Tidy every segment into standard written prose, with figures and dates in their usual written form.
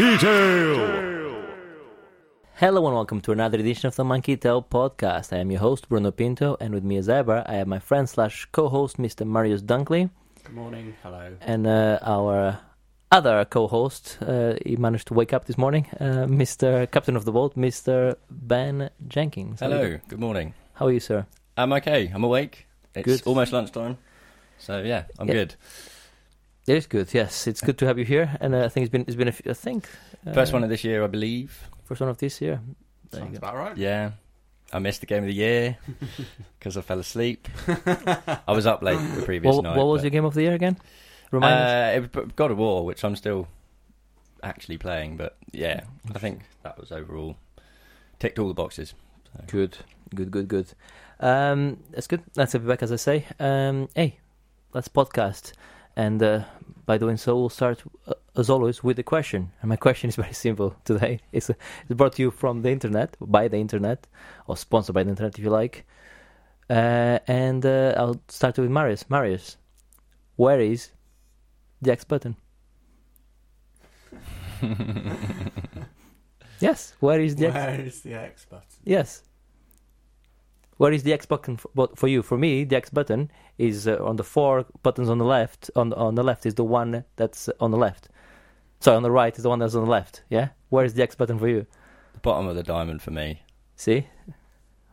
Monkey Tail! Hello and welcome to another edition of the Monkey Tail podcast. I am your host, Bruno Pinto, and with me as ever, I have my friend slash co-host, Mr. Marius Dunkley. Good morning, hello. And our other co-host, he managed to wake up this morning, Mr. Captain of the Boat, Mr. Ben Jenkins. Hello, good morning. How are you, sir? I'm okay, I'm awake. It's good. Almost lunchtime, so yeah, I'm good. It is good, yes. It's good to have you here, and I think it's been a few, I think first one of this year, I believe. First one of this year. There sounds about right. Yeah, I missed the game of the year because I fell asleep. I was up late the previous night. What was your game of the year again? Remind us. It was God of War, which I'm still actually playing, but yeah, I think that was overall ticked all the boxes. So. Good. That's good. That's a back, as I say. Hey, let's podcast. And by doing so, we'll start, as always, with a question. And my question is very simple today. It's brought to you from the internet, by the internet, or sponsored by the internet, if you like. And I'll start with Marius. Marius, where is the X button? Yes, where is the X button? Yes. Where is the X button for you? For me, the X button is on the four buttons on the left. On the left is the one that's on the left. Sorry, on the right is the one that's on the left. Yeah? Where is the X button for you? The bottom of the diamond for me. See?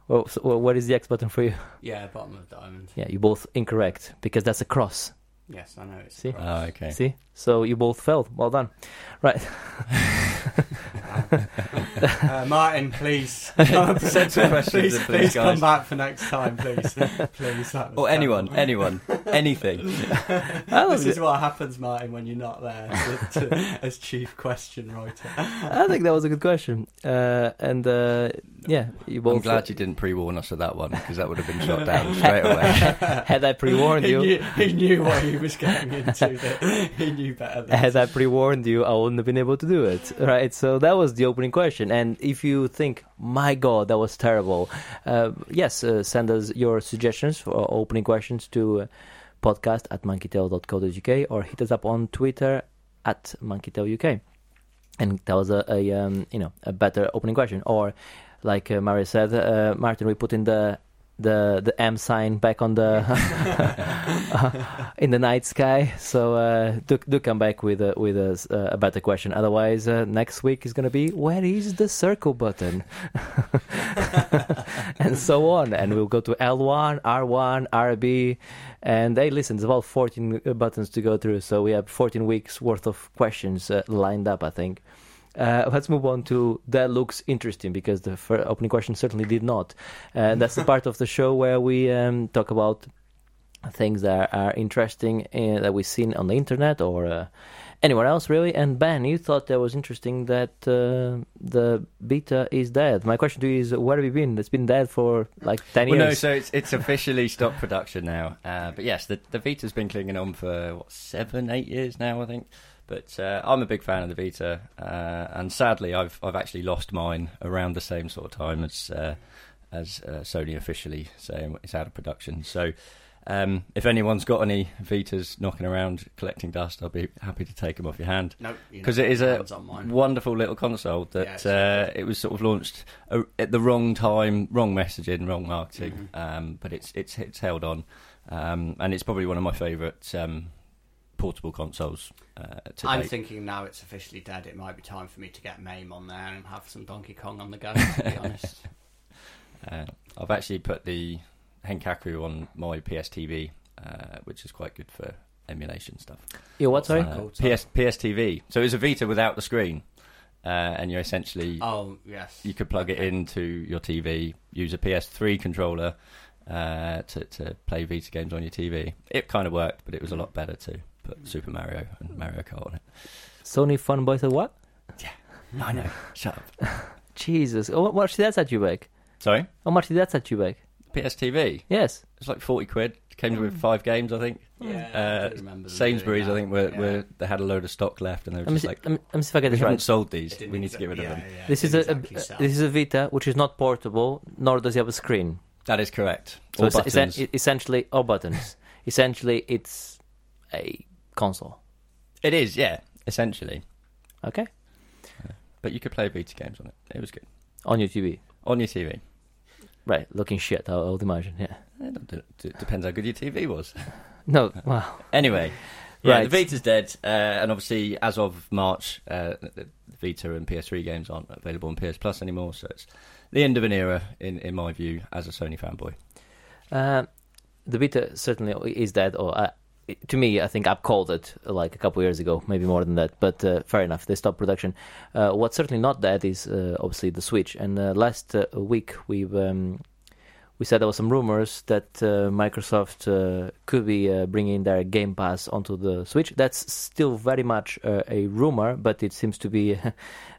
Well, so where is the X button for you? Yeah, bottom of the diamond. Yeah, you're both incorrect, because that's a cross. Yes, I know. It's see? A cross. Oh, okay. See? So you both failed. Well done. Right. Martin, please. please come back for next time, please. Or anyone, anything. This is what happens, Martin, when you're not there as chief question writer. I think that was a good question. You both. I'm glad you didn't pre-warn us for that one, because that would have been shot down straight away. Had I pre-warned you, he knew what he was getting into. He knew better. Had I pre-warned you, I wouldn't have been able to do it. Right. So that was the opening question. And if you think, my God, that was terrible, yes, send us your suggestions for opening questions to podcast@monkeytail.co.uk or hit us up on Twitter @monkeytailuk. And that was a better opening question. Or like Maria said, Martin, we put in the M sign back on the in the night sky. So do come back with a better question. Otherwise, next week is going to be, where is the circle button? And so on. And we'll go to L1, R1, RB. And hey, listen, there's about 14 buttons to go through. So we have 14 weeks worth of questions lined up, I think. Let's move on to that looks interesting, because the opening question certainly did not. That's the part of the show where we talk about things that are interesting that we've seen on the internet or anywhere else, really. And Ben, you thought that was interesting that the beta is dead. My question to you is, where have you been? It's been dead for like 10 years. Well, no, so it's officially stopped production now. But yes, the beta's been clinging on for, 7-8 years now, I think. But I'm a big fan of the Vita, and sadly, I've actually lost mine around the same sort of time as Sony officially saying it's out of production. So, if anyone's got any Vitas knocking around collecting dust, I'll be happy to take them off your hand. No, because it is a wonderful little console that it was sort of launched at the wrong time, wrong messaging, wrong marketing. Mm-hmm. But it's held on, and it's probably one of my favourite. Portable consoles today. I'm thinking now it's officially dead, it might be time for me to get MAME on there and have some Donkey Kong on the go, to be honest. I've actually put the Henkaku on my PSTV, which is quite good for emulation stuff. Yeah, what's that called? PSTV. So it's a Vita without the screen, and you essentially... Oh, yes. You could plug it into your TV, use a PS3 controller to play Vita games on your TV. It kind of worked, but it was a lot better too. Put Super Mario and Mario Kart on it. Sony fanboys are what? Yeah, I know. Shut up. Jesus. How much did that set you back? Sorry? How much did that set you back? PSTV? Yes. It's like £40. Came with 5 games, I think. Yeah, I remember Sainsbury's, I think, were they had a load of stock left, and they were just like, "Let me see if I get this right. We haven't sold these. We need to get rid of them." Yeah, this is a Vita, which is not portable, nor does it have a screen. That is correct. All so buttons. Essentially, all buttons. Essentially, it's a console. It is, yeah, essentially. Okay. But you could play Vita games on it. It was good. On your TV? On your TV. Right, looking shit, I would imagine, yeah. It depends how good your TV was. No, wow. Anyway, yeah, right. The Vita's dead, and obviously as of March, the Vita and PS3 games aren't available on PS Plus anymore, so it's the end of an era, in my view, as a Sony fanboy. The Vita certainly is dead, or to me, I think I've called it like a couple of years ago, maybe more than that, but fair enough, they stopped production. What's certainly not dead is obviously the Switch, and last week we said there were some rumors that Microsoft could be bringing their Game Pass onto the Switch. That's still very much a rumor, but it seems to be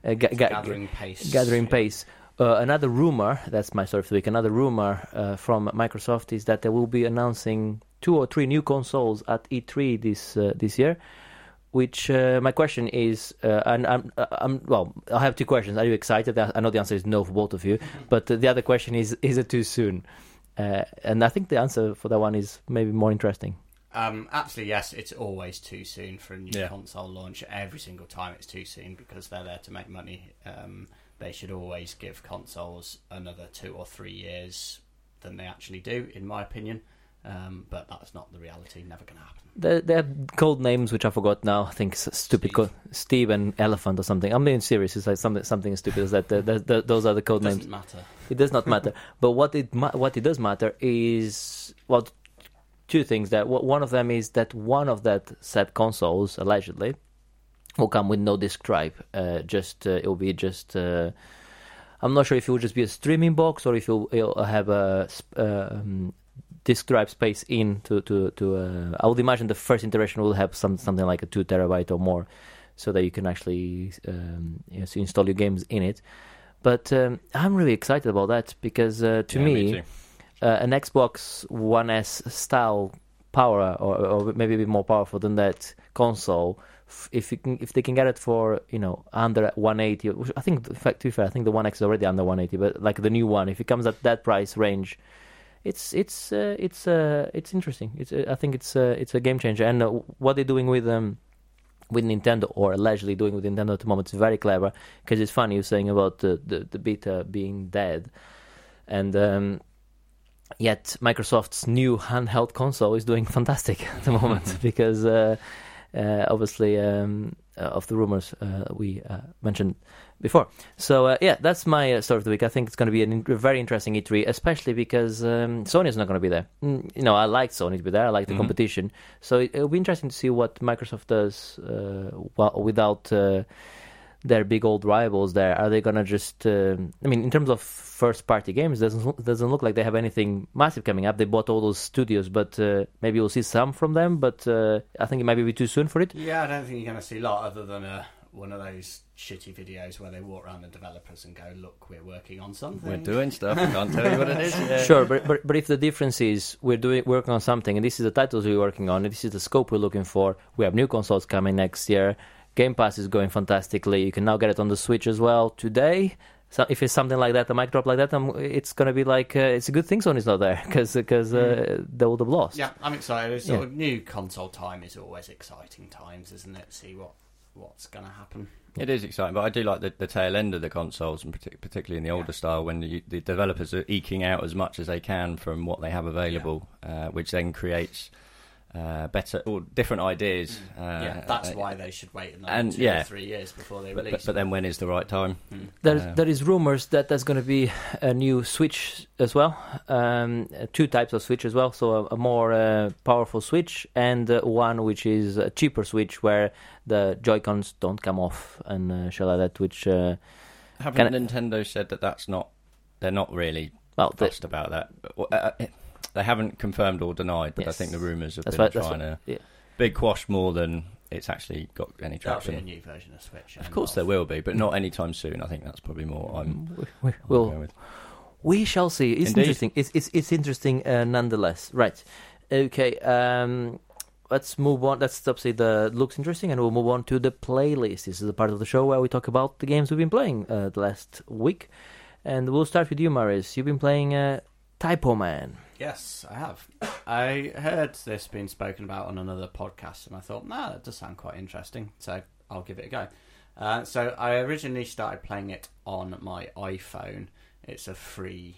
gathering pace. Another rumor, that's my story for the week, another rumor from Microsoft is that they will be announcing 2 or 3 new consoles at E3 this year, which my question is, and I have 2 questions. Are you excited? I know the answer is no for both of you, but the other question is it too soon? And I think the answer for that one is maybe more interesting. Absolutely, yes. It's always too soon for a new console launch. Every single time it's too soon because they're there to make money. They should always give consoles another 2 or 3 years than they actually do, in my opinion. But that's not the reality. Never going to happen. They have code names which I forgot now. I think stupid Steve and Elephant or something. I'm being serious. It's like something stupid is that those are the code names. It doesn't matter. It does not matter. But what it does matter is, well, 2 things. That one of them is that one of that said consoles allegedly will come with no disc drive. It will be just. I'm not sure if it will just be a streaming box or if it'll have a. Disk drive space in to I would imagine the first iteration will have something like a 2 terabyte or more, so that you can actually install your games in it. But I'm really excited about that because to me an Xbox One S style power or maybe a bit more powerful than that console, if they can get it for under 180, which I think, in fact, to be fair, I think the One X is already under 180, but like the new one, if it comes at that price range. It's interesting. I think it's a game changer. And what they're doing with Nintendo, or allegedly doing with Nintendo at the moment, is very clever. Because it's funny, you're saying about the Vita being dead, and yet Microsoft's new handheld console is doing fantastic at the moment because obviously of the rumors we mentioned before. So, that's my story of the week. I think it's going to be a very interesting E3, especially because Sony's not going to be there. I like Sony to be there. I like the competition. So it'll be interesting to see what Microsoft does without their big old rivals there. Are they going to just... in terms of first-party games, doesn't look like they have anything massive coming up. They bought all those studios, but maybe we'll see some from them, but I think it might be too soon for it. Yeah, I don't think you're going to see a lot other than... one of those shitty videos where they walk around the developers and go, "Look, we're working on something. We're doing stuff. I can't tell you what it is." Yeah. Sure, but if the difference is we're working on something, and this is the titles we're working on, and this is the scope we're looking for. We have new consoles coming next year. Game Pass is going fantastically. You can now get it on the Switch as well today. So if it's something like that, a mic drop like that, it's going to be like it's a good thing Sony's not there because they would have lost. Yeah, I'm excited. Sort of new console time is always exciting times, isn't it? See what's going to happen. It is exciting, but I do like the tail end of the consoles, and particularly in the older style, when the developers are eking out as much as they can from what they have available, which then creates better or different ideas. That's why they should wait another 2 or 3 years before they release. But then when is the right time? There is rumors that there's going to be a new Switch as well, 2 types of Switch as well, so a more powerful Switch and one which is a cheaper Switch where the Joy-Cons don't come off and shit like that, which... haven't Nintendo said that that's not... They're not really fussed about that. They haven't confirmed or denied, but I think the rumours have been trying to big quash more than it's actually got any traction. There'll be a new version of Switch. Of course there will be, but not anytime soon. I think that's probably more I'm going with. We shall see. It's interesting. It's interesting nonetheless. Right. Okay. Let's move on. That's obviously the looks interesting, and we'll move on to the playlist. This is the part of the show where we talk about the games we've been playing the last week. And we'll start with you, Marius. You've been playing Typo Man. Yes, I have. I heard this being spoken about on another podcast, and I thought, that does sound quite interesting, so I'll give it a go. So I originally started playing it on my iPhone. It's a free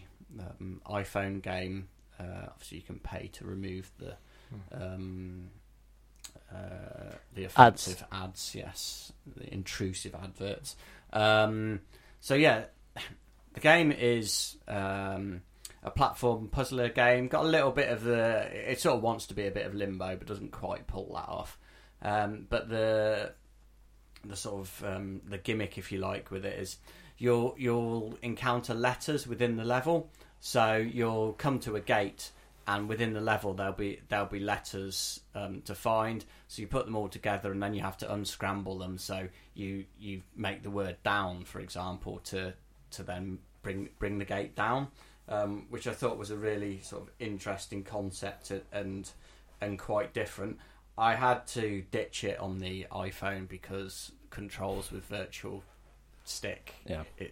iPhone game. Obviously, you can pay to remove the offensive ads, yes, the intrusive adverts. So yeah, the game is a platform puzzler game. Got a little bit of the... It sort of wants to be a bit of Limbo, but doesn't quite pull that off. But the sort of the gimmick, if you like, with it is you'll encounter letters within the level. So you'll come to a gate, and within the level there'll be letters to find. So you put them all together, and then you have to unscramble them. So you make the word down, for example, to then bring the gate down, which I thought was a really sort of interesting concept and quite different. I had to ditch it on the iPhone because controls with virtual stick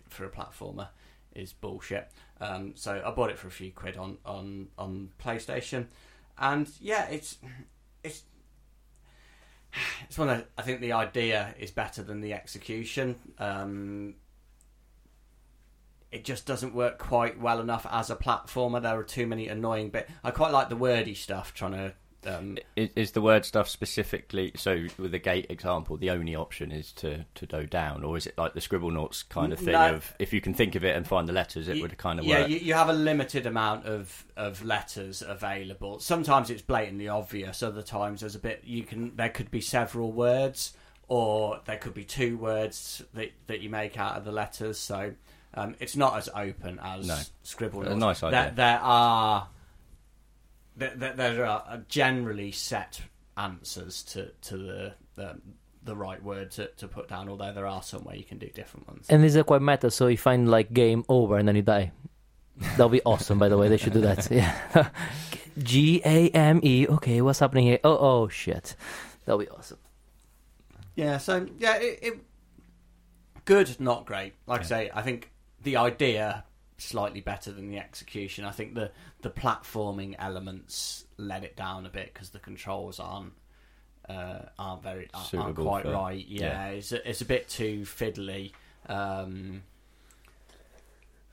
for a platformer is bullshit. So I bought it for a few quid on PlayStation, and yeah, it's one of the, I think the idea is better than the execution. It just doesn't work quite well enough as a platformer. There are too many annoying bits. I quite like the wordy stuff. Trying to is the word stuff specifically, so with the gate example, the only option is to go down, or is it like the Scribblenauts kind of thing? No, of if you can think of it and find the letters, it would kind of work. You have a limited amount of letters available. Sometimes it's blatantly obvious, other times there's a bit there could be several words, or there could be two words that you make out of the letters. So it's not as open as Scribblenauts. A nice idea. There are generally set answers to the right word to put down, although there are some where you can do different ones. And these are quite meta, so you find like game over and then you die. That would be awesome, by the way. They should do that. Yeah. G-A-M-E. Okay, what's happening here? Oh, shit. That would be awesome. Yeah, so, yeah, it good, not great. Like I say, I think the idea... slightly better than the execution. I think the platforming elements let it down a bit because the controls aren't quite right. Yeah, it's a bit too fiddly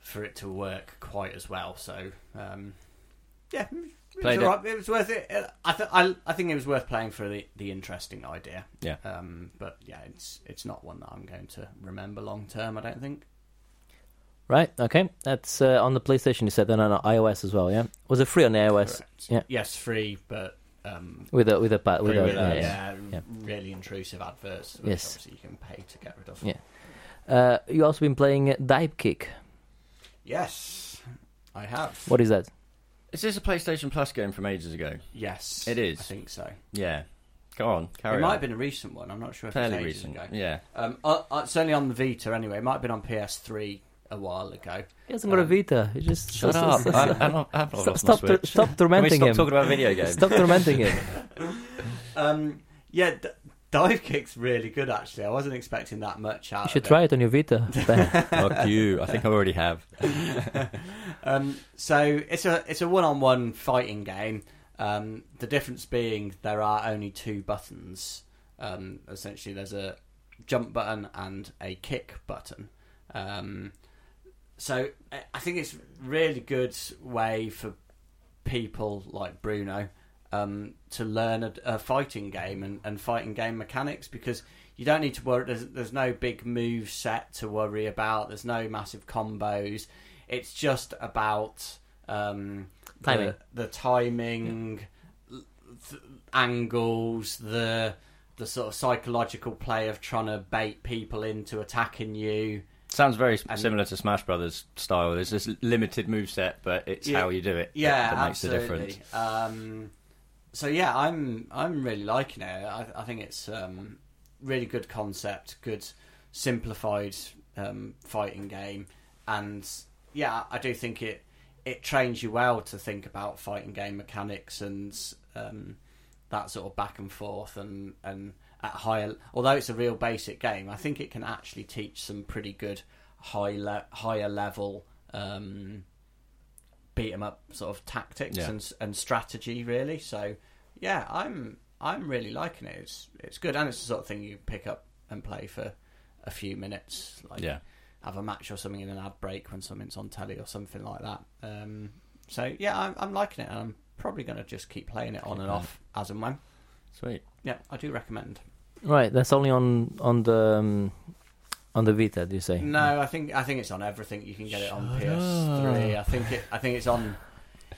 for it to work quite as well. So yeah, it was worth it. I think it was worth playing for the interesting idea. Yeah. But yeah, it's not one that I'm going to remember long term, I don't think. Right, okay. That's on the PlayStation, you said, then on iOS as well, yeah? Was it free on the iOS? Correct. Yeah. Yes, free, but... With really intrusive adverts, which obviously you can pay to get rid of. Yeah. You've also been playing Dive Kick. Yes, I have. What is that? Is this a PlayStation Plus game from ages ago? Yes. It is? I think so. Yeah. Go on, carry on. It might have been a recent one, I'm not sure if it's ages ago. Yeah. Certainly on the Vita, anyway. It might have been on PS3. A while ago. He hasn't got a Vita. He just shut up. Stop tormenting him. Stop talking about video games. Stop tormenting him. Yeah, Dive Kick's really good, actually. I wasn't expecting that much out of it. You should try it on your Vita. Fuck you. I think I already have. So it's a one-on-one fighting game. The difference being there are only two buttons. Essentially, there's a jump button and a kick button. So I think it's really good way for people like Bruno to learn a fighting game and fighting game mechanics, because you don't need to worry. There's no big move set to worry about. There's no massive combos. It's just about timing. The timing, angles, the sort of psychological play of trying to bait people into attacking you. Sounds very similar to Smash Brothers style. There's this limited moveset, but it's how you do it that makes the difference. So yeah, I'm really liking it. I think it's really good concept, good simplified fighting game, and yeah, I do think it trains you well to think about fighting game mechanics and that sort of back and forth and. At higher, although it's a real basic game, I think it can actually teach some pretty good higher level beat 'em up sort of tactics and strategy, really. So yeah, I'm really liking it. It's good, and it's the sort of thing you pick up and play for a few minutes, like have a match or something in an ad break when something's on telly or something like that. So yeah, I'm liking it, and I'm probably going to just keep playing it on and off as and when. Sweet. Yeah, I do recommend. Right, that's only on the Vita, do you say? No, I think it's on everything. You can get it on PS3. I think it's on.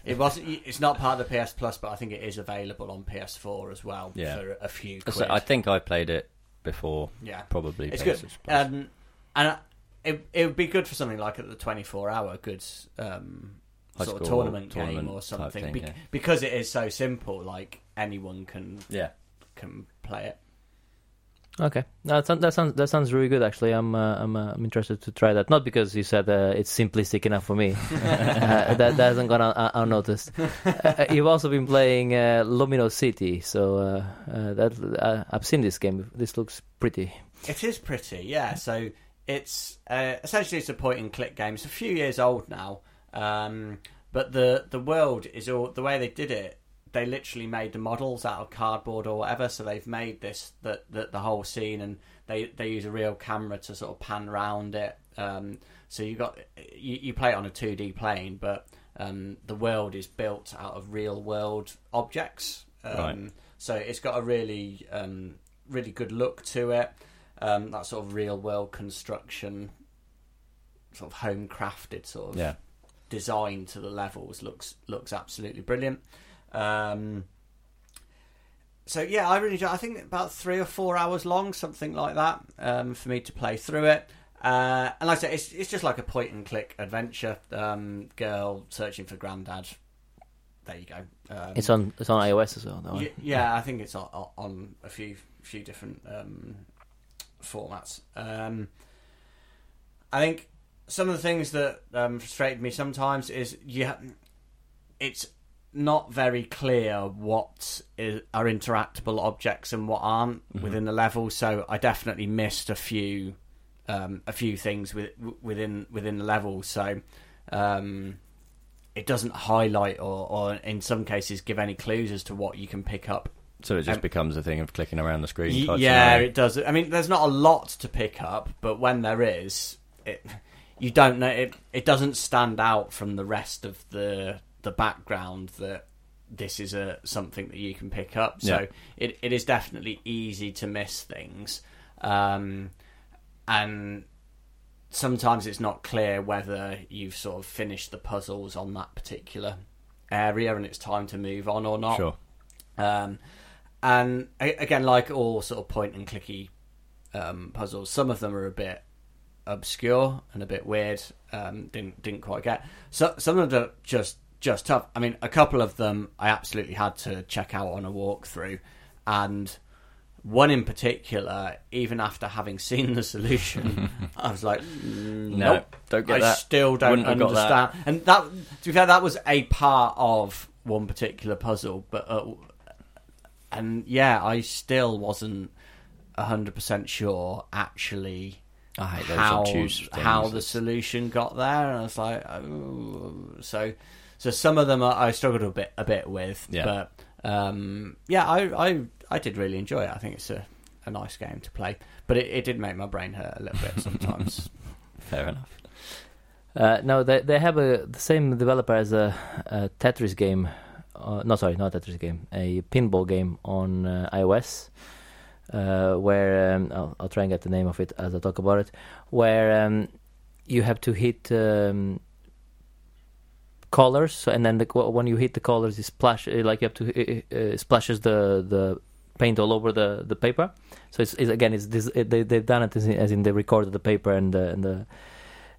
It wasn't. It's not part of the PS Plus, but I think it is available on PS4 as well for a few quid. So I think I played it before. Yeah, probably. It's good, and it would be good for something like at the 24-hour goods sort of tournament game or something, thing, because it is so simple. Like anyone can play it. Okay, that sounds really good. Actually, I'm interested to try that. Not because you said it's simplistic enough for me. That hasn't gone unnoticed. You've also been playing Lumino City, so I've seen this game. This looks pretty. It is pretty, yeah. So it's essentially it's a point and click game. It's a few years old now, but the world is all the way they did it. They literally made the models out of cardboard or whatever, so they've made this the whole scene, and they use a real camera to sort of pan round it. So you play it on a 2D plane, but the world is built out of real world objects. Right. So it's got a really really good look to it. That sort of real world construction, sort of home crafted sort of design to the levels looks absolutely brilliant. So yeah, I really do. I think about 3 or 4 hours long, something like that, for me to play through it. And like I said, it's just like a point and click adventure. Girl searching for granddad. There you go. It's on iOS as well, though. Yeah, I think it's on a few different formats. I think some of the things that frustrated me sometimes is it's not very clear what are interactable objects and what aren't within the level. So I definitely missed a few things within the level. So it doesn't highlight or in some cases give any clues as to what you can pick up. So it just becomes a thing of clicking around the screen. It does. I mean, there's not a lot to pick up, but when there is, you don't know. It doesn't stand out from the rest of the background that this is something that you can pick up, so it is definitely easy to miss things, and sometimes it's not clear whether you've sort of finished the puzzles on that particular area and it's time to move on or not. Sure. And again, like all sort of point and clicky puzzles, some of them are a bit obscure and a bit weird. Didn't quite get. So some of them are just tough. I mean, a couple of them I absolutely had to check out on a walkthrough, and one in particular, even after having seen the solution, I was like, nope, don't get that. I still don't understand. And that, to be fair, that was a part of one particular puzzle, but I still wasn't 100% sure actually. I hate those obtuse things. How the solution got there, and I was like, oh, so some of them I struggled a bit with, but I did really enjoy it. I think it's a nice game to play, but it did make my brain hurt a little bit sometimes. Fair enough. No, they have the same developer as a Tetris game. Not Tetris game. A pinball game on iOS. Where I'll try and get the name of it as I talk about it, where you have to hit colors, and then when you hit the colors, it splashes, like you have to splashes the paint all over the paper. So they've done it as in they recorded the paper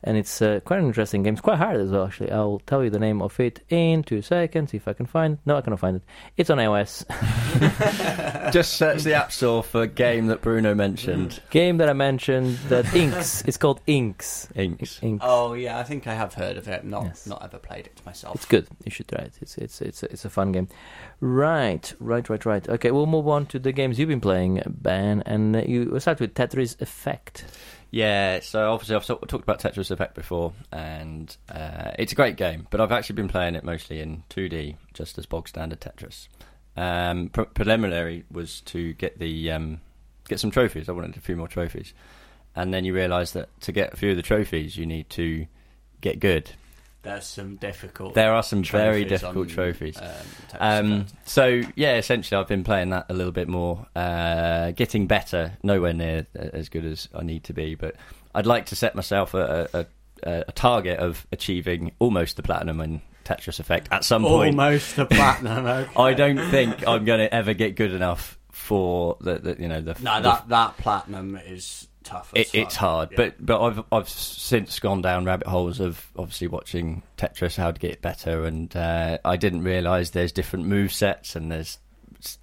and it's quite an interesting game. It's quite hard as well, actually. I'll tell you the name of it in 2 seconds, if I can find it. No, I cannot find it. It's on iOS. Just search the App Store for game that Bruno mentioned. Game that I mentioned, that Inks. It's called Inks. Inks. Oh, yeah, I think I have heard of it. Not ever played it myself. It's good. You should try it. It's a fun game. Right. Okay, we'll move on to the games you've been playing, Ben, and you start with Tetris Effect. Yeah, so obviously I've talked about Tetris Effect before, and it's a great game, but I've actually been playing it mostly in 2D, just as bog-standard Tetris. Preliminary was to get some trophies. I wanted a few more trophies. and then you realise that to get a few of the trophies, you need to get good. There are some very difficult trophies. So, yeah, essentially I've been playing that a little bit more, getting better, nowhere near as good as I need to be, but I'd like to set myself a target of achieving almost the platinum in Tetris Effect at some point. Almost the platinum, okay. I don't think I'm going to ever get good enough for that platinum is... It's hard, yeah. but I've since gone down rabbit holes of obviously watching Tetris, how to get better, and I didn't realise there's different move sets and there's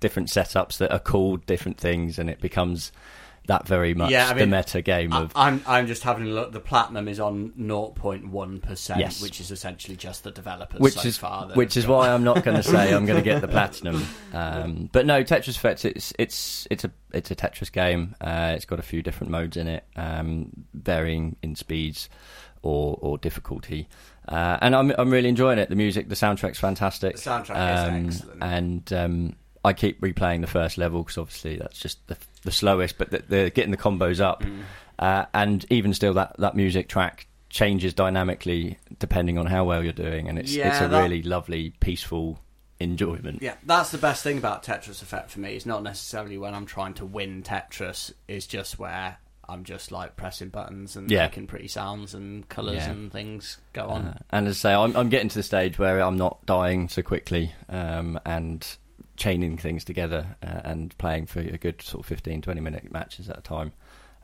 different setups that are called different things, and it becomes that very much the meta game. I'm just having a look. The platinum is on 0.1%, yes, which is essentially just the developers which is why I'm not going to say I'm going to get the platinum. But no, Tetris Effect, it's a Tetris game. It's got a few different modes in it, varying in speeds or difficulty. And I'm really enjoying it. The music, the soundtrack's fantastic. The soundtrack is excellent, and I keep replaying the first level because obviously that's just the slowest, but they're getting the combos up, and even still that music track changes dynamically depending on how well you're doing, and it's a really lovely, peaceful enjoyment. Yeah, that's the best thing about Tetris Effect for me. It's not necessarily when I'm trying to win Tetris, it's just where I'm just like pressing buttons and making pretty sounds and colours and things go on. And as I say, I'm getting to the stage where I'm not dying so quickly, and chaining things together and playing for a good sort of 15-20 minute matches at a time,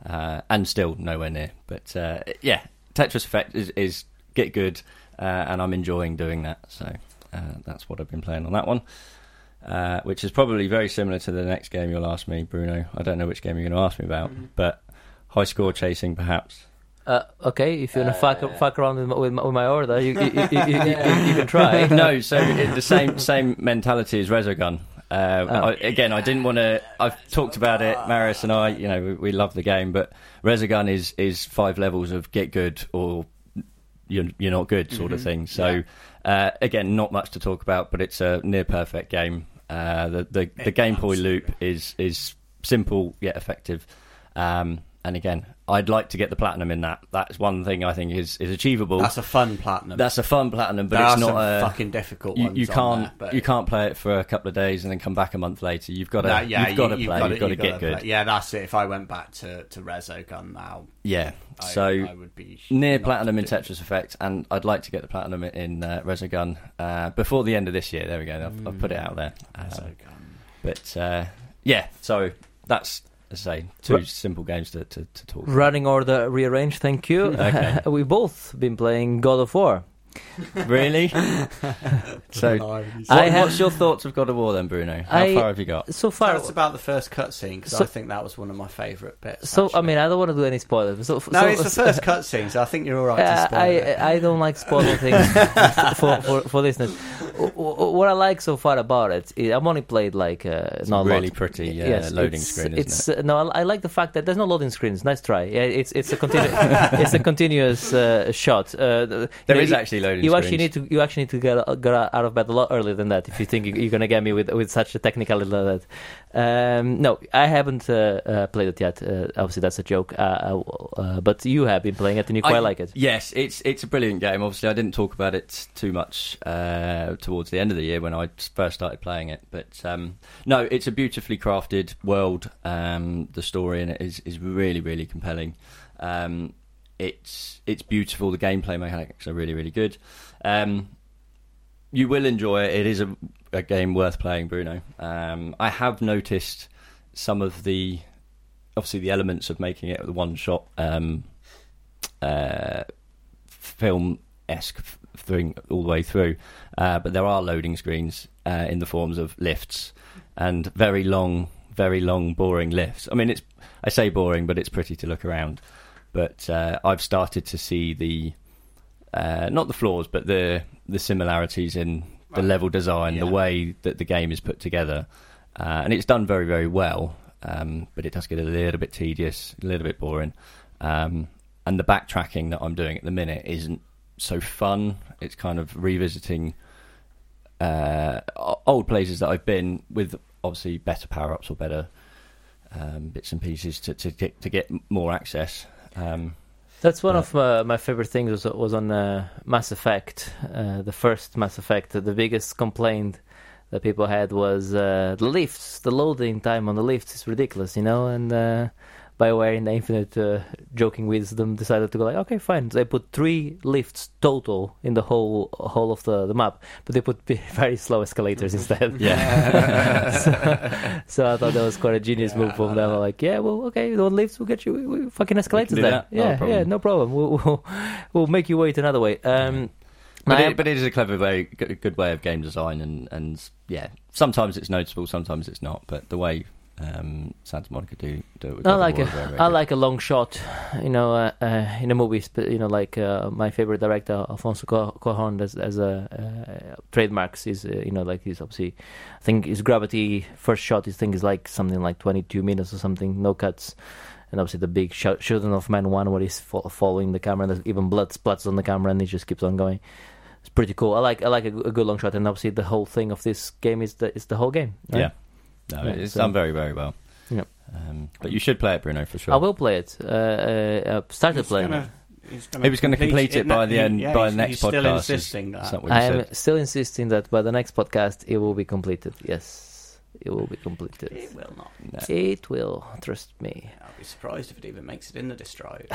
and still nowhere near, but Tetris Effect is get good, and I'm enjoying doing that, so that's what I've been playing on that one, which is probably very similar to the next game you'll ask me, Bruno. I don't know which game you're going to ask me about, but high score chasing perhaps. Okay, if you want to fuck around with my order, you can try. No, so the same mentality as Resogun. I didn't want to... I've talked about it, Marius and I, we love the game, but Resogun is 5 levels of get good or you're not good sort of thing. So, again, not much to talk about, but it's a near-perfect game. The gameplay loop is simple yet effective. And again, I'd like to get the platinum in that. That's one thing I think is achievable. That's a fun platinum. But there it's not some fucking difficult ones. You can't there, but... you can't play it for a couple of days and then come back a month later. You've got to play. You've got to get good. Yeah, that's it. If I went back to Resogun now, I would be near platinum in Tetris Effect, and I'd like to get the platinum in Resogun before the end of this year. There we go. I've put it out there. Resogun. But so that's. As I say, two simple games to talk about. Running order rearrange, thank you. Okay. We've both been playing God of War. Really? So, nice. What's your thoughts of God of War then, Bruno? How far have you got? So far, it's about the first cutscene, because I think that was one of my favourite bits. So, actually. I mean, I don't want to do any spoilers. It's the first cutscene, so I think you're all right to spoil it. I don't like spoiling things for listeners. What I like so far about it, I've only played like... It's not really pretty loading screen, isn't it? No, I like the fact that there's no loading screens. Nice try. Yeah, it's a continuous shot. There is actually loading screens. You actually need to get out of bed a lot earlier than that if you think you're going to get me with such a technicality like that. No, I haven't played it yet. Obviously, that's a joke. But you have been playing it and you quite like it. Yes, it's a brilliant game. Obviously, I didn't talk about it too much towards the end of the year when I first started playing it. But no, it's a beautifully crafted world. The story in it is really, really compelling. It's beautiful. The gameplay mechanics are really, really good. You will enjoy it. It is a game worth playing, Bruno. I have noticed some of the... Obviously, the elements of making it a one-shot film-esque thing all the way through. But there are loading screens in the forms of lifts and very long, boring lifts. I mean, I say boring, but it's pretty to look around. But I've started to see the not the flaws, but the similarities in the level design, the way that the game is put together, and it's done very, very well. But it does get a little bit tedious, a little bit boring, and the backtracking that I'm doing at the minute isn't so fun. It's kind of revisiting old places that I've been with, obviously better power ups or better bits and pieces to get more access. That's one of my favorite things was on Mass Effect, the first Mass Effect. The biggest complaint that people had was the lifts, the loading time on the lifts is ridiculous, you know, and BioWare in the infinite joking wisdom decided to go like, okay, fine. They put 3 lifts total in the whole of the map, but they put very slow escalators instead. Yeah. so I thought that was quite a genius move from them. Like, yeah, well, okay, the lifts will get you we fucking escalators then. Yeah, no problem. We'll make you wait another way. But it is a clever way, good way of game design, and yeah, sometimes it's noticeable, sometimes it's not, but the way Santa Monica do it with God of War is very, very good. Like a long shot, you know, in a movie, you know, like my favorite director Alfonso Cuarón as a trademarks is, you know, like he's obviously, I think his Gravity first shot, his thing is like something like 22 minutes or something, no cuts. And obviously the big Children of Man one where he's following the camera and there's even blood splats on the camera and he just keeps on going. It's pretty cool. I like a good long shot, and obviously the whole thing of this game is the whole game. Right? Yeah. No, it's done very, very well. Yeah. But you should play it, Bruno, for sure. I will play it. Started playing it. He was going to complete it by the end, by the next podcast. Still insisting that. I am still insisting that by the next podcast it will be completed. Yes, it will be completed. It will not. No. It will. Trust me. I'll be surprised if it even makes it in the disk drive.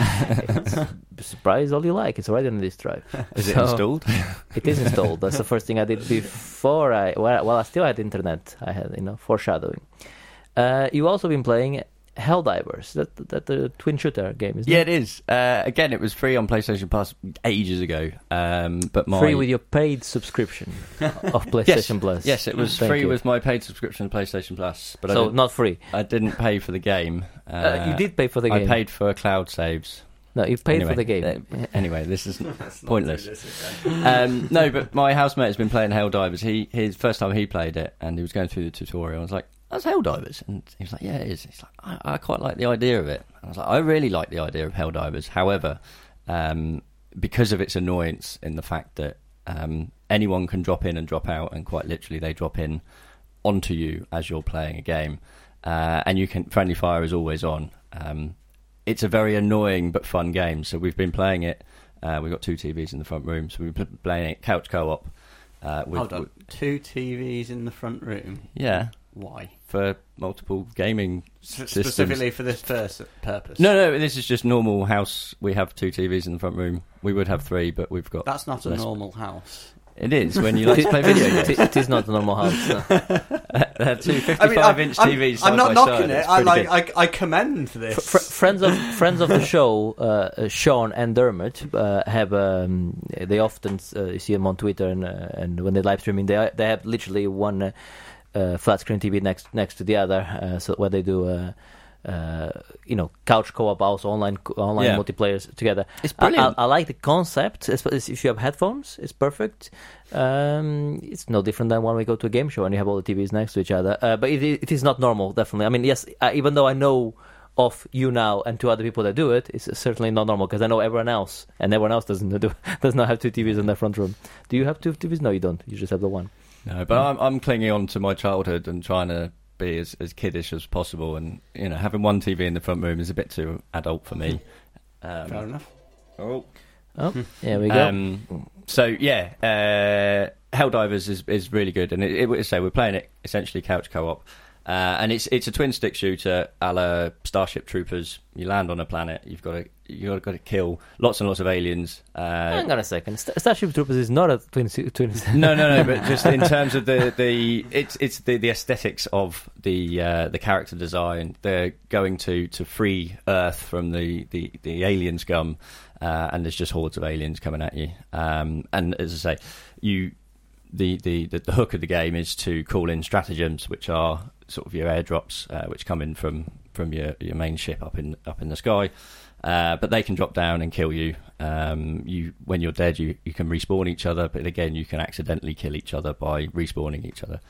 Surprise all you like. It's already in the disk drive. Is it installed? It is installed. That's the first thing I did before I still had internet. I had, you know, foreshadowing. You've also been playing Helldivers, that the twin shooter game, isn't it? Yeah, it is. Again, it was free on PlayStation Plus ages ago. But free with your paid subscription of PlayStation Plus. Yes, it was free with my paid subscription to PlayStation Plus. But so not free. I didn't pay for the game. You did pay for the game. I paid for cloud saves. No, you've paid for the game. Anyway, this is pointless. No, but my housemate has been playing Helldivers. His first time he played it, and he was going through the tutorial, and I was like, that's Helldivers. And he was like, yeah, it is. He's like, I quite like the idea of it. And I was like, I really like the idea of Helldivers. However, because of its annoyance in the fact that anyone can drop in and drop out, and quite literally they drop in onto you as you're playing a game, and you can friendly fire is always on. It's a very annoying but fun game. So we've been playing it. We've got 2 TVs in the front room, so we've been playing it couch co-op. Hold on, 2 TVs in the front room? Yeah. Why? For multiple gaming systems. Specifically for this purpose? No, this is just normal house. We have 2 TVs in the front room. We would have 3, but we've got... That's not a normal house. It is, when you like to play video games. It is not a normal house. No. They have 2 55-inch TVs. I'm not knocking it. I commend this. Friends of the show, Sean and Dermot, have. They often you see them on Twitter and when they're live streaming, they have literally one flat screen TV next to the other. So where they do. You know, couch co-op, also online multiplayers together. It's brilliant. I like the concept. If you have headphones, it's perfect. It's no different than when we go to a game show and you have all the TVs next to each other. But it is not normal, definitely. I mean, yes, even though I know of you now and 2 other people that do it, it's certainly not normal because I know everyone else, and everyone else does not have 2 TVs in their front room. Do you have 2 TVs? No, you don't. You just have the one. No, but I'm clinging on to my childhood and trying to be as kiddish as possible, and you know, having 1 TV in the front room is a bit too adult for me. Fair enough. Oh, there we go. Helldivers is really good, and so we're playing it essentially couch co-op, and it's a twin stick shooter, a la Starship Troopers. You land on a planet, you've got to kill lots and lots of aliens. Hang on a second. Starship Troopers is not a twin. No. But just in terms of the aesthetics of the character design, they're going to free Earth from the alien scum, and there's just hordes of aliens coming at you. And as I say, the hook of the game is to call in stratagems, which are sort of your airdrops, which come in from your main ship up in the sky. But they can drop down and kill you. When you're dead, you can respawn each other. But again, you can accidentally kill each other by respawning each other.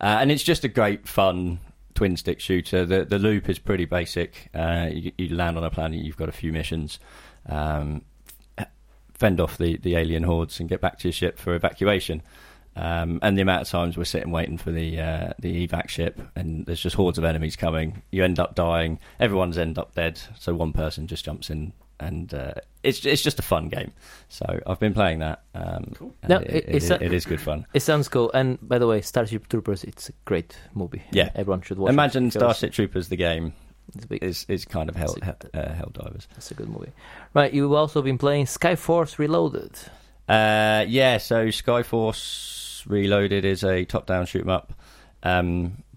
And it's just a great, fun twin-stick shooter. The loop is pretty basic. You land on a planet, you've got a few missions. Fend off the alien hordes and get back to your ship for evacuation. And the amount of times we're sitting waiting for the evac ship, and there's just hordes of enemies coming. You end up dying. Everyone's end up dead. So one person just jumps in and it's just a fun game. So I've been playing that. Cool. No, it is good fun. It sounds cool. And by the way, Starship Troopers, it's a great movie. Yeah, everyone should watch. Imagine it. Starship Troopers, the game. It's kind of Helldivers. That's a good movie. Right, you've also been playing Sky Force Reloaded. Yeah, so Sky Force Reloaded is a top-down shoot 'em up.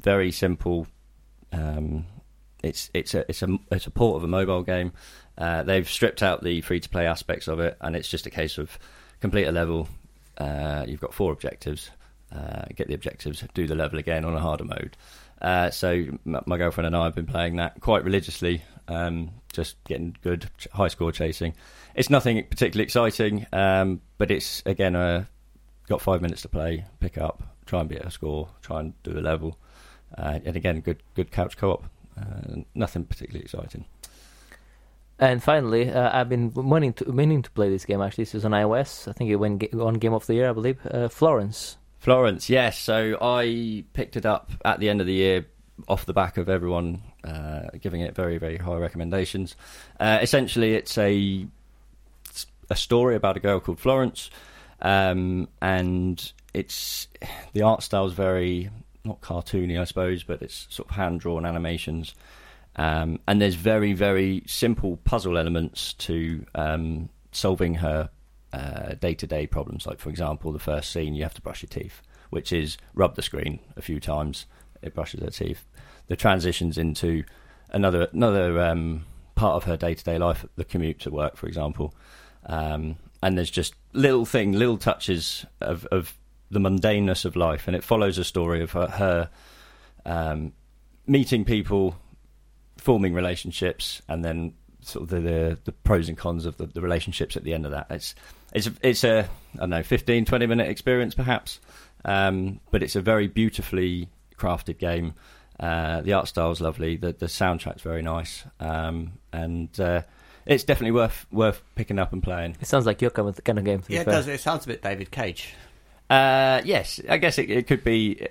Very simple. It's a port of a mobile game. They've stripped out the free-to-play aspects of it, and it's just a case of complete a level. You've got 4 objectives. Get the objectives, do the level again on a harder mode. So my girlfriend and I have been playing that quite religiously, just getting good high score chasing. It's nothing particularly exciting, but it's, again, got 5 minutes to play, pick up, try and beat a score, try and do a level. And again, good couch co-op. Nothing particularly exciting. And finally, I've been meaning to play this game, actually. This is on iOS. I think it went on Game of the Year, I believe. Florence, yes. So I picked it up at the end of the year off the back of everyone giving it very, very high recommendations. Essentially, it's a story about a girl called Florence, and the art style is very, not cartoony, I suppose, but it's sort of hand-drawn animations. And there's very, very simple puzzle elements to solving her day-to-day problems. Like, for example, the first scene, you have to brush your teeth, which is rub the screen a few times, it brushes her teeth. The transitions into another part of her day-to-day life, the commute to work, for example, and there's just little touches of the mundaneness of life, and it follows a story of her meeting people, forming relationships, and then sort of the pros and cons of the relationships at the end of that. It's a 15-20 minute experience perhaps, but it's a very beautifully crafted game. The art style is lovely, the soundtrack's very nice, and it's definitely worth picking up and playing. It sounds like your kind of game. Yeah, it does. It sounds a bit David Cage. Yes, I guess it could be.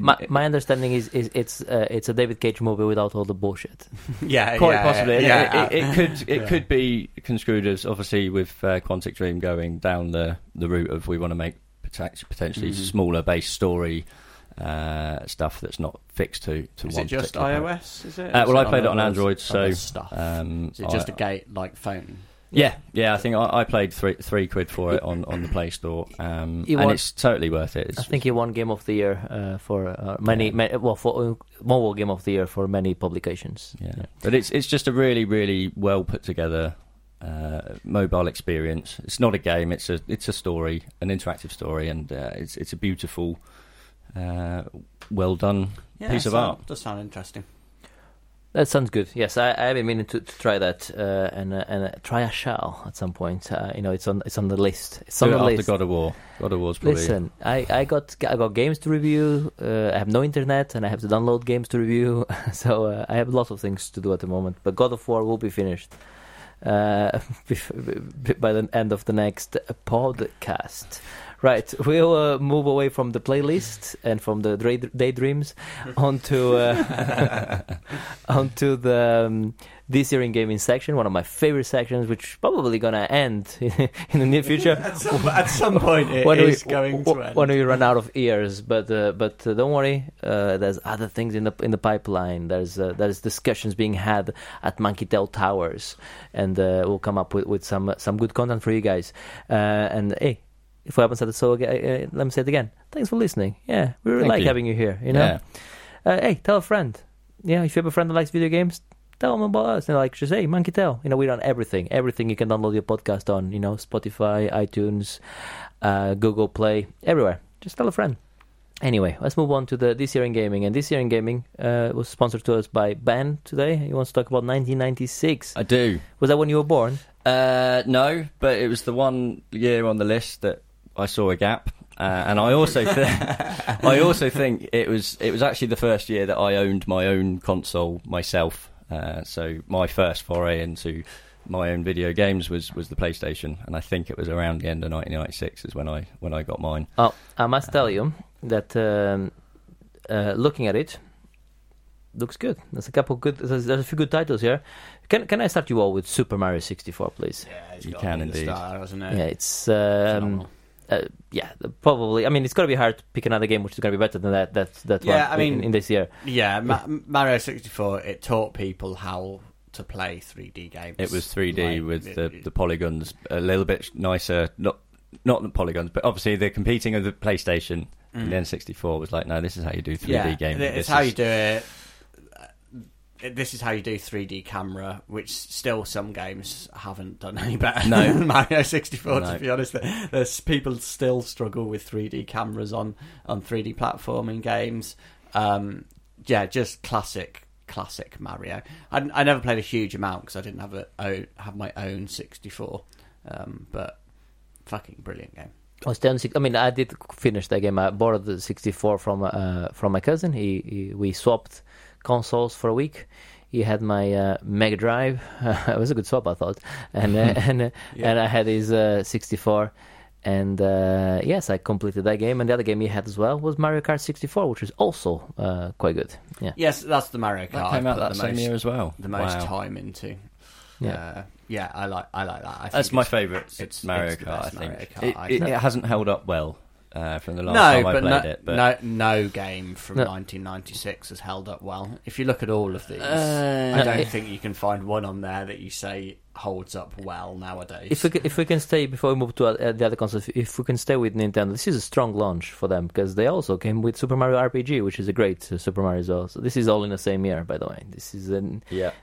My understanding is it's a David Cage movie without all the bullshit. Yeah, quite possibly. Yeah. It could be construed as, obviously, with Quantic Dream going down the route of we want to make potentially smaller base story stuff that's not fixed to is one. Is it just iOS? Is it? Well, I played it on Android, so stuff. Is it just a gate like phone? Yeah. I think I paid £3 for it on the Play Store, and it's totally worth it. I think it won Game of the Year for mobile Game of the Year for many publications. Yeah. But it's just a really, really well put together mobile experience. It's not a game; it's a story, an interactive story, and it's a beautiful, well done piece of art. Does sound interesting. That sounds good. Yes, I've been meaning to try that, and try a shell at some point. It's on the list. It's on the list. After God of War. God of War's probably. Listen, I got games to review. I have no internet, and I have to download games to review. So I have lots of things to do at the moment. But God of War will be finished by the end of the next podcast. Right, we'll move away from the playlist and from the daydreams onto the This Year in Gaming section, one of my favorite sections, which is probably going to end in the near future. at some point it is going to end. When we run out of ears, but don't worry, there's other things in the pipeline. There's discussions being had at Monkey Tail Towers, and we'll come up with some good content for you guys. And hey, if we haven't said it, so let me say it again. Thanks for listening. Yeah, we really like having you here, you know? Yeah. Hey, tell a friend. Yeah, if you have a friend that likes video games, tell them about us. And like, just, hey, Monkey Tail. You know, we're on everything. Everything you can download your podcast on, you know, Spotify, iTunes, Google Play, everywhere. Just tell a friend. Anyway, let's move on to the This Year in Gaming. And This Year in Gaming was sponsored to us by Ben today. He wants to talk about 1996. I do. Was that when you were born? No, but it was the one year on the list that I saw a gap, and I also think it was actually the first year that I owned my own console myself. So my first foray into my own video games was the PlayStation, and I think it was around the end of 1996 is when I got mine. Oh, I must tell you that looking at it, Looks good. There's a couple good. There's a few good titles here. Can I start you all with Super Mario 64, please? Yeah, it's you can indeed. Star, hasn't it? Yeah, it's yeah, probably. I mean, it's gonna be hard to pick another game which is gonna be better than that yeah, one. I mean, in this year. Yeah, Mario 64. It taught people how to play 3D games. It was 3D like, with the polygons a little bit nicer. Not the polygons, but obviously the competing of the PlayStation. Mm. The N64 was like, no, this is how you do 3D gaming. It's how you do it. This is how you do 3D camera, which still some games haven't done any better than Mario 64, to be honest. There's people still struggle with 3D cameras on 3D platforming games. Yeah, just classic Mario. I never played a huge amount because I didn't have my own 64, but fucking brilliant game. I mean, I did finish that game. I borrowed the 64 from my cousin. We swapped consoles for a week. He had my Mega Drive. It was a good swap, I thought. And I had his 64. And yes, I completed that game. And the other game he had as well was Mario Kart 64, which is also quite good. Yeah. Yes, that's the Mario Kart. That came out that same year as well. The most time into. Yeah. Yeah, I like that. I think that's my favourite. It's Mario Kart. I think it hasn't held up well from the last time I played it. But no game from 1996 has held up well. If you look at all of these, I don't think you can find one on there that you say holds up well nowadays. If we can stay before we move to the other consoles, if we can stay with Nintendo, this is a strong launch for them because they also came with Super Mario RPG, which is a great Super Mario as well. So this is all in the same year, by the way. This is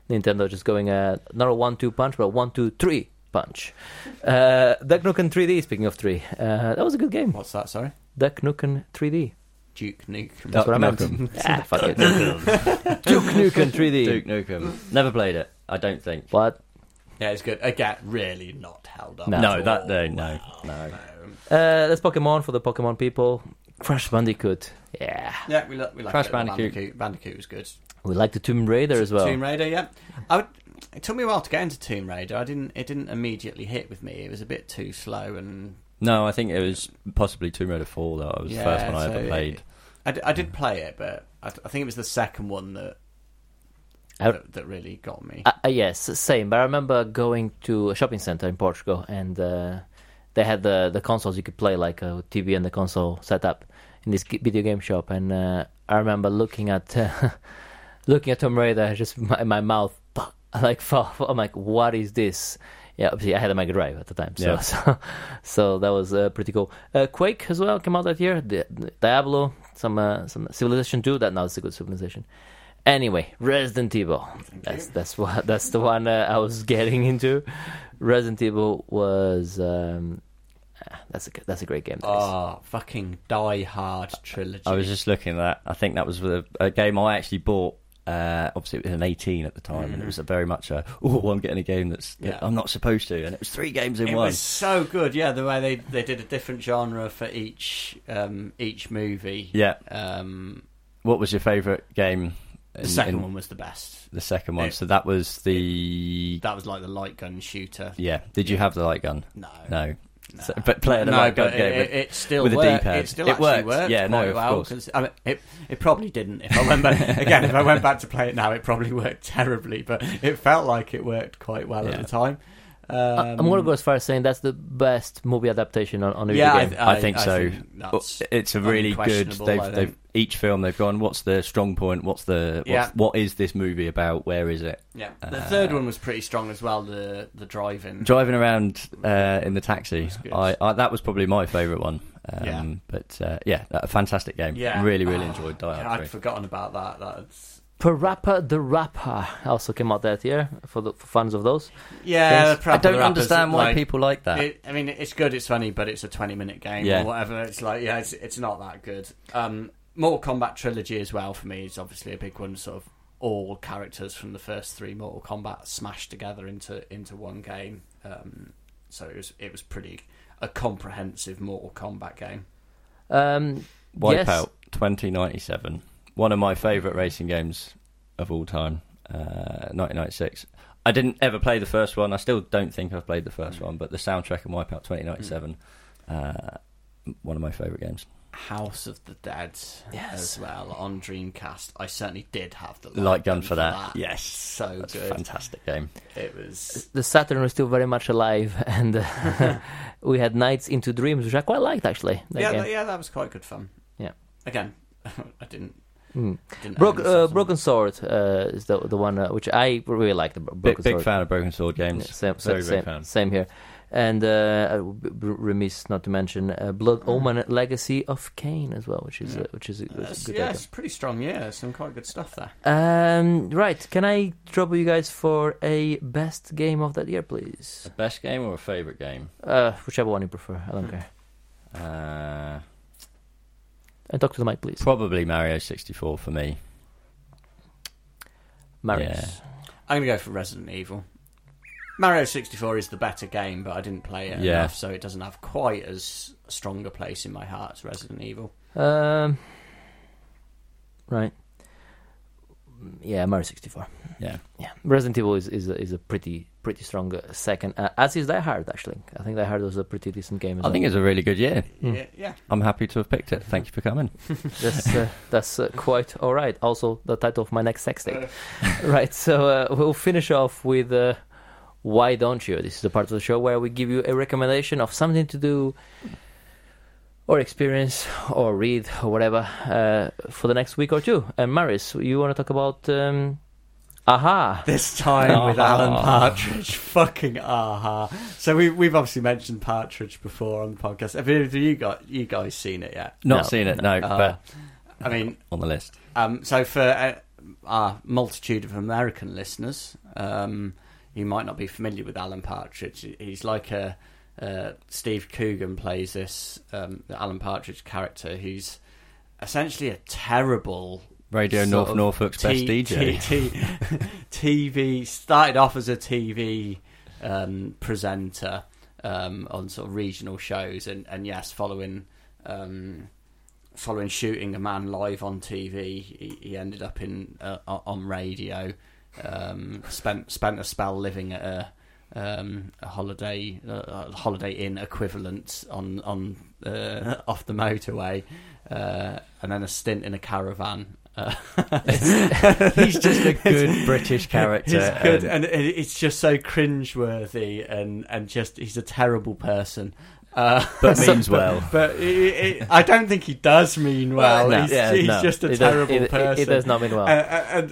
Nintendo just going not a 1-2 punch, but a 1-2-3 punch. Duck Nukem 3D. Speaking of 3, that was a good game. What's that? Sorry, Duck Nukem 3D. Duke Nukem. That's what I meant. Fuck it. Duke Nukem 3D. Duke Nukem. Never played it. I don't think. What? Yeah, it's good. Again, really not held up. No. That's Pokemon for the Pokemon people. Crash Bandicoot. Yeah. Yeah, we like Crash Bandicoot. Bandicoot was good. We like the Tomb Raider as well. Tomb Raider, yeah. It took me a while to get into Tomb Raider. It didn't immediately hit with me. It was a bit too slow and. No, I think it was possibly Tomb Raider 4 that was the first one I ever played. I did play it, but I think it was the second one that really got me. Yes, same. But I remember going to a shopping centre in Portugal and they had the consoles you could play, like a TV and the console set up in this video game shop. And I remember looking at Tomb Raider, just my mouth, I'm like, what is this? Yeah, obviously I had a Mega Drive at the time, so that was pretty cool. Quake as well came out that year. Diablo, some Civilization 2. That now is a good Civilization. Anyway, Resident Evil. That's the one I was getting into. Resident Evil was that's a great game. Fucking Die Hard trilogy. I was just looking at that. I think that was a game I actually bought. Obviously, it was an 18 at the time, and it was very much I'm getting a game that I'm not supposed to, and it was 3 games in one. It was so good, yeah. The way they did a different genre for each movie. Yeah. What was your favourite game? The second one was the best. The second one. So that was that was like the light gun shooter. Yeah. Did you have the light gun? No. So, but playing a light gun game it still with a D-pad. It still actually worked quite well. I mean, it probably didn't. If I went back, if I went back to play it now, it probably worked terribly, but it felt like it worked quite well at the time. I'm going to go as far as saying that's the best movie adaptation on a video game. I think so. Think it's a really good... Each film they've gone, what's the strong point? What is this movie about? Where is it? Yeah. The third one was pretty strong as well, the driving. Driving around in the taxi. That was probably my favourite one. A fantastic game. Yeah. Really, really enjoyed Die Hard 3. I'd forgotten about that. Parappa the Rapper also came out that year for fans of those. Yeah, I don't understand why people like that. I mean, it's good, it's funny, but it's a 20-minute game or whatever. It's like, it's not that good. Mortal Kombat trilogy as well for me is obviously a big one. Sort of all characters from the first 3 Mortal Kombat smashed together into one game. So it was pretty a comprehensive Mortal Kombat game. Wipeout 2097. One of my favourite racing games of all time, 1996. I didn't ever play the first one. I still don't think I've played the first one, but the soundtrack in Wipeout 2097, one of my favourite games. House of the Dead as well on Dreamcast. I certainly did have the light gun for that. Yes, so that's good, fantastic game. It was the Saturn was still very much alive, and we had Nights into Dreams, which I quite liked actually. Yeah, that was quite good fun. Yeah, again, I didn't. Broken Sword is the one which I really liked. Big fan of Broken Sword games. Same, same here. And remiss not to mention Blood Omen: Legacy of Kain as well, which is a good. Yeah, it's pretty strong. Yeah, some quite good stuff there. Right, can I trouble you guys for a best game of that year, please? A best game or a favorite game? Whichever one you prefer. I don't care. And talk to the mic, please. Probably Mario 64 for me. Marius, yeah. I'm gonna go for Resident Evil. Mario 64 is the better game, but I didn't play it enough, so it doesn't have quite as strong a place in my heart as Resident Evil. Right. Yeah, Mario 64. Yeah. Resident Evil is a pretty strong second, as is Die Hard, actually. I think Die Hard was a pretty decent game. I think it's a really good year. Yeah. I'm happy to have picked it. Thank you for coming. That's quite all right. Also, the title of my next sex tape. Right, so we'll finish off with... Why don't you? This is the part of the show where we give you a recommendation of something to do or experience or read or whatever for the next week or two. And Marius, you want to talk about Aha? This time with Alan Partridge. Fucking Aha. So we've obviously mentioned Partridge before on the podcast. Have you guys seen it yet? Not seen it, no. But I mean... on the list. So for our multitude of American listeners... you might not be familiar with Alan Partridge. He's like Steve Coogan plays this Alan Partridge character who's essentially a terrible Radio North Norfolk's best DJ. TV started off as a TV presenter on sort of regional shows, and yes, following shooting a man live on TV, he ended up in on radio. Spent a spell living at a holiday inn equivalent on off the motorway, and then a stint in a caravan. He's just a good British character. He's good, and it's just so cringeworthy, and just he's a terrible person. But means well. But I don't think he does mean well. No, he's just a terrible person. He does not mean well.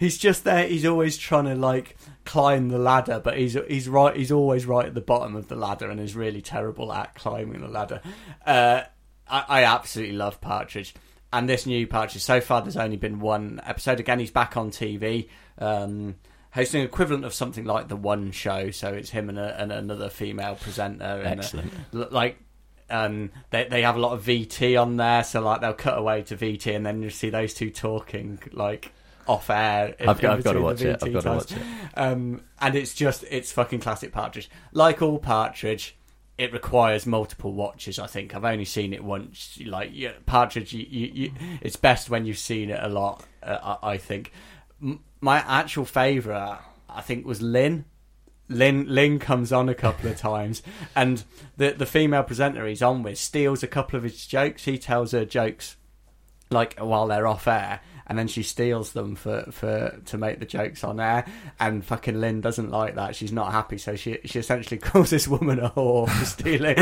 He's just there. He's always trying to climb the ladder, but he's right. He's always right at the bottom of the ladder, and is really terrible at climbing the ladder. I absolutely love Partridge, and this new Partridge. So far, there's only been one episode. Again, he's back on TV. Hosting equivalent of something like The One Show, so it's him and another female presenter. And excellent. They have a lot of VT on there, so they'll cut away to VT, and then you see those two talking off air. I've got to watch it. And it's fucking classic Partridge. Like all Partridge, it requires multiple watches. I think I've only seen it once. Partridge, it's best when you've seen it a lot. I think. My actual favourite, I think, was Lynn. Lynn comes on a couple of times, and the female presenter he's on with steals a couple of his jokes. He tells her jokes while they're off air, and then she steals them to make the jokes on air, and fucking Lynn doesn't like that. She's not happy, so she essentially calls this woman a whore for stealing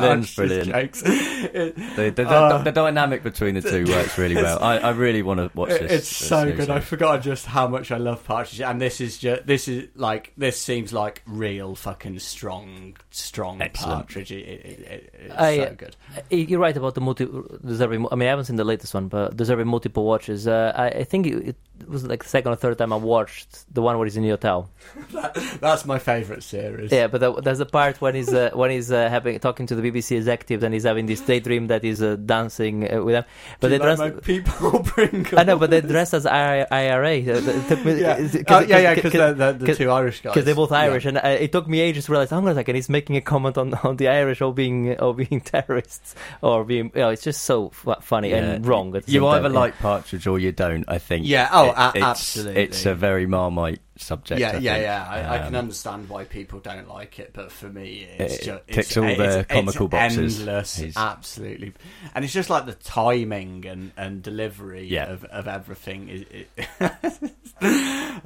Lynn's brilliant jokes. The dynamic between the two works really well. I really want to watch this. It's so good. I forgot just how much I love Partridge, and this seems like real fucking strong excellent Partridge. It's so good. You're right about the I haven't seen the latest one, but deserving multiple watches. I think it was the second or third time I watched the one where he's in the hotel. That's my favourite series. Yeah, but there's the part when he's talking to the BBC executive, and he's having this daydream that he's dancing with them. But they dress people bring. I know, but they dress as IRA. Because they're the two Irish guys. Because they're both Irish, and it took me ages to realise. Hang on a second, he's making a comment on the Irish all being terrorists or being. You know, it's just so funny and wrong. You either like Partridge or you don't, I think. Yeah, absolutely. It's a very Marmite subject. I can understand why people don't like it, but for me, it ticks all the comical boxes. Endless, absolutely, and it's just like the timing and delivery of everything.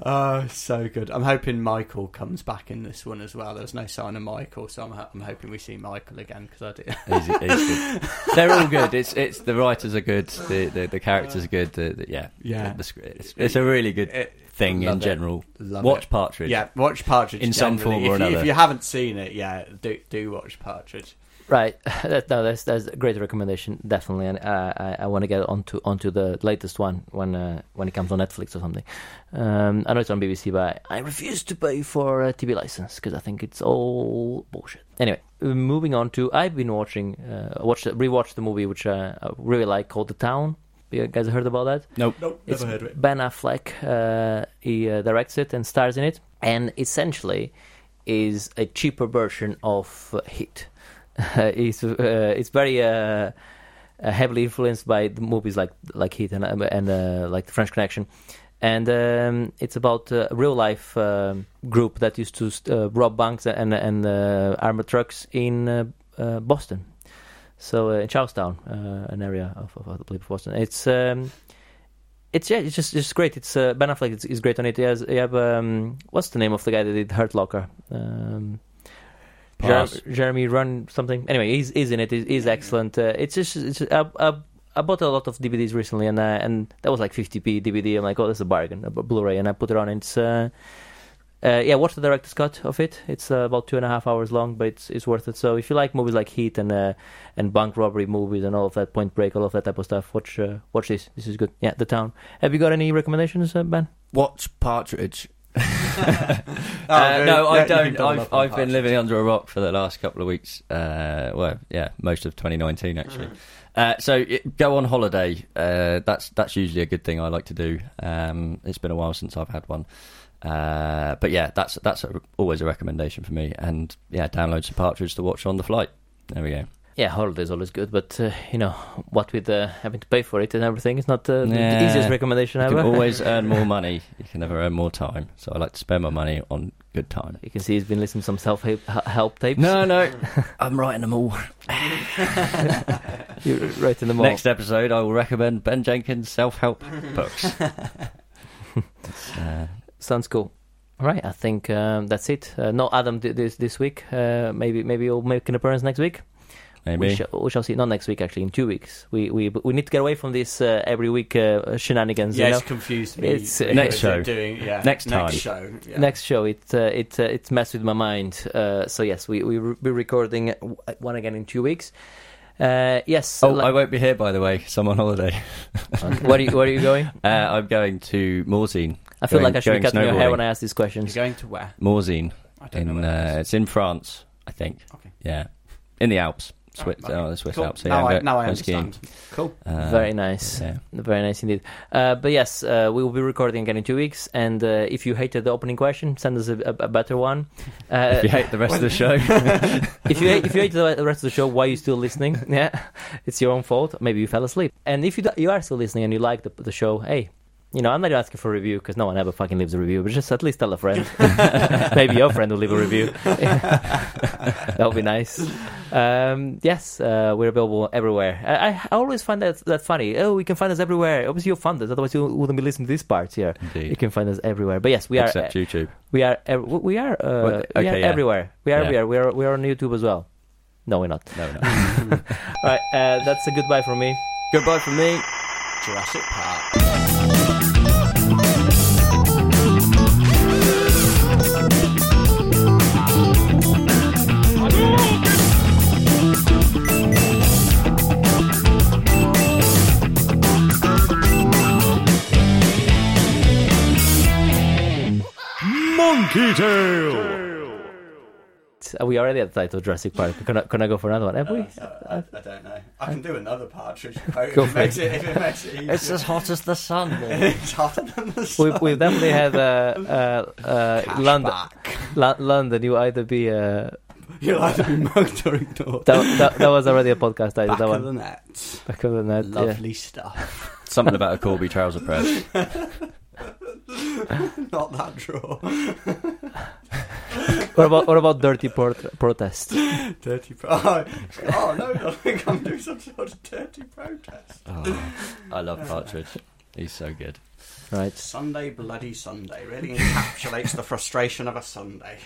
Oh, so good. I'm hoping Michael comes back in this one as well. There's no sign of Michael, so I'm hoping we see Michael again because I do. he's good. They're all good. It's the writers are good. The characters are good. It's a really good thing in general. Watch Partridge. Yeah, watch Partridge in some form or another. If you haven't seen it, do watch Partridge. Right. No, that's a great recommendation, definitely. And I want to get onto the latest one when it comes on Netflix or something. I know it's on BBC, but I refuse to pay for a TV license because I think it's all bullshit. Anyway, moving on to... I've been watching... rewatched the movie, which I really like, called The Town. You guys heard about that? Nope, never heard of it. Ben Affleck, he directs it and stars in it. And essentially is a cheaper version of Heat. It's very heavily influenced by the movies like Heat and like The French Connection, and it's about a real life group that used to rob banks and armored trucks in Boston, so in Charlestown, an area of Boston. It's just great. It's Ben Affleck is great on it. You have what's the name of the guy that did Hurt Locker? Jeremy Run something. Anyway, he's in it. He's excellent. I bought a lot of DVDs recently, and that was like 50p DVD. I'm like, oh, that's a bargain, a Blu-ray, and I put it on. It's watch the director's cut of it. It's about 2.5 hours long, but it's worth it. So if you like movies like Heat and bank robbery movies and all of that, Point Break, all of that type of stuff, watch this. This is good. Yeah, The Town. Have you got any recommendations, Ben? Watch Partridge. No, I don't. I've been living under a rock for the last couple of weeks. Most of 2019 actually. Go on holiday. That's usually a good thing I like to do. It's been a while since I've had one. That's always a recommendation for me. And download some Partridge to watch on the flight. There we go. Yeah, holiday is always good, but what with having to pay for it and everything, it's not the easiest recommendation ever. You can always earn more money. You can never earn more time. So I like to spend my money on good time. You can see he's been listening to some self-help tapes. No, I'm writing them all. You're writing them all. Next episode, I will recommend Ben Jenkins' self-help books. Sounds cool. All right, I think that's it. No Adam this week. Maybe he'll make an appearance next week. Maybe. We shall see. Not next week, actually. In 2 weeks, we need to get away from this every week shenanigans. Yeah, it's confused me. It's next show. Next show. It's messed with my mind. So yes, we'll be recording one again in 2 weeks. I won't be here, by the way. So I'm on holiday. Okay. Where are you going? I'm going to Morzine. I feel like I should be cutting your hair when I ask these questions. You're going to where? Morzine. I don't know. It's in France, I think. Okay. Yeah, in the Alps. Swiss cool. Alps. So I understand. Skiing. Cool. Very nice. Yeah. Very nice indeed. But yes, we will be recording again in 2 weeks. And if you hated the opening question, send us a better one. If you hate the rest of the show, if you hate the rest of the show, why are you still listening? Yeah, it's your own fault. Maybe you fell asleep. And if you are still listening and you like the show, hey. I'm not asking for a review because no one ever fucking leaves a review, but just at least tell a friend. Maybe your friend will leave a review. That would be nice. We're available everywhere. I always find that funny. Oh, we can find us everywhere. Obviously, you'll find us. Otherwise, you wouldn't be listening to these parts here. Indeed. You can find us everywhere. But yes, we are. Except YouTube. We are everywhere. We are everywhere. We are on YouTube as well. No, we're not. All right. That's a goodbye from me. Goodbye from me. Jurassic Park. Monkey Tail! Are we already at the title of Jurassic Park? Can I go for another one? Have we? I don't know. I can do another Partridge quote if it makes it easier. It's as hot as the sun. It's hotter than the sun. We definitely have London. You'll either be mugged or ignored. That was already a podcast idea. Back of the net. Lovely stuff. Something about a Corby trouser press. Not that draw. What about dirty protest? Dirty protest. Oh no! I think I'm doing some sort of dirty protest. Oh, I love Partridge. He's so good. Right. Sunday, bloody Sunday, really encapsulates the frustration of a Sunday.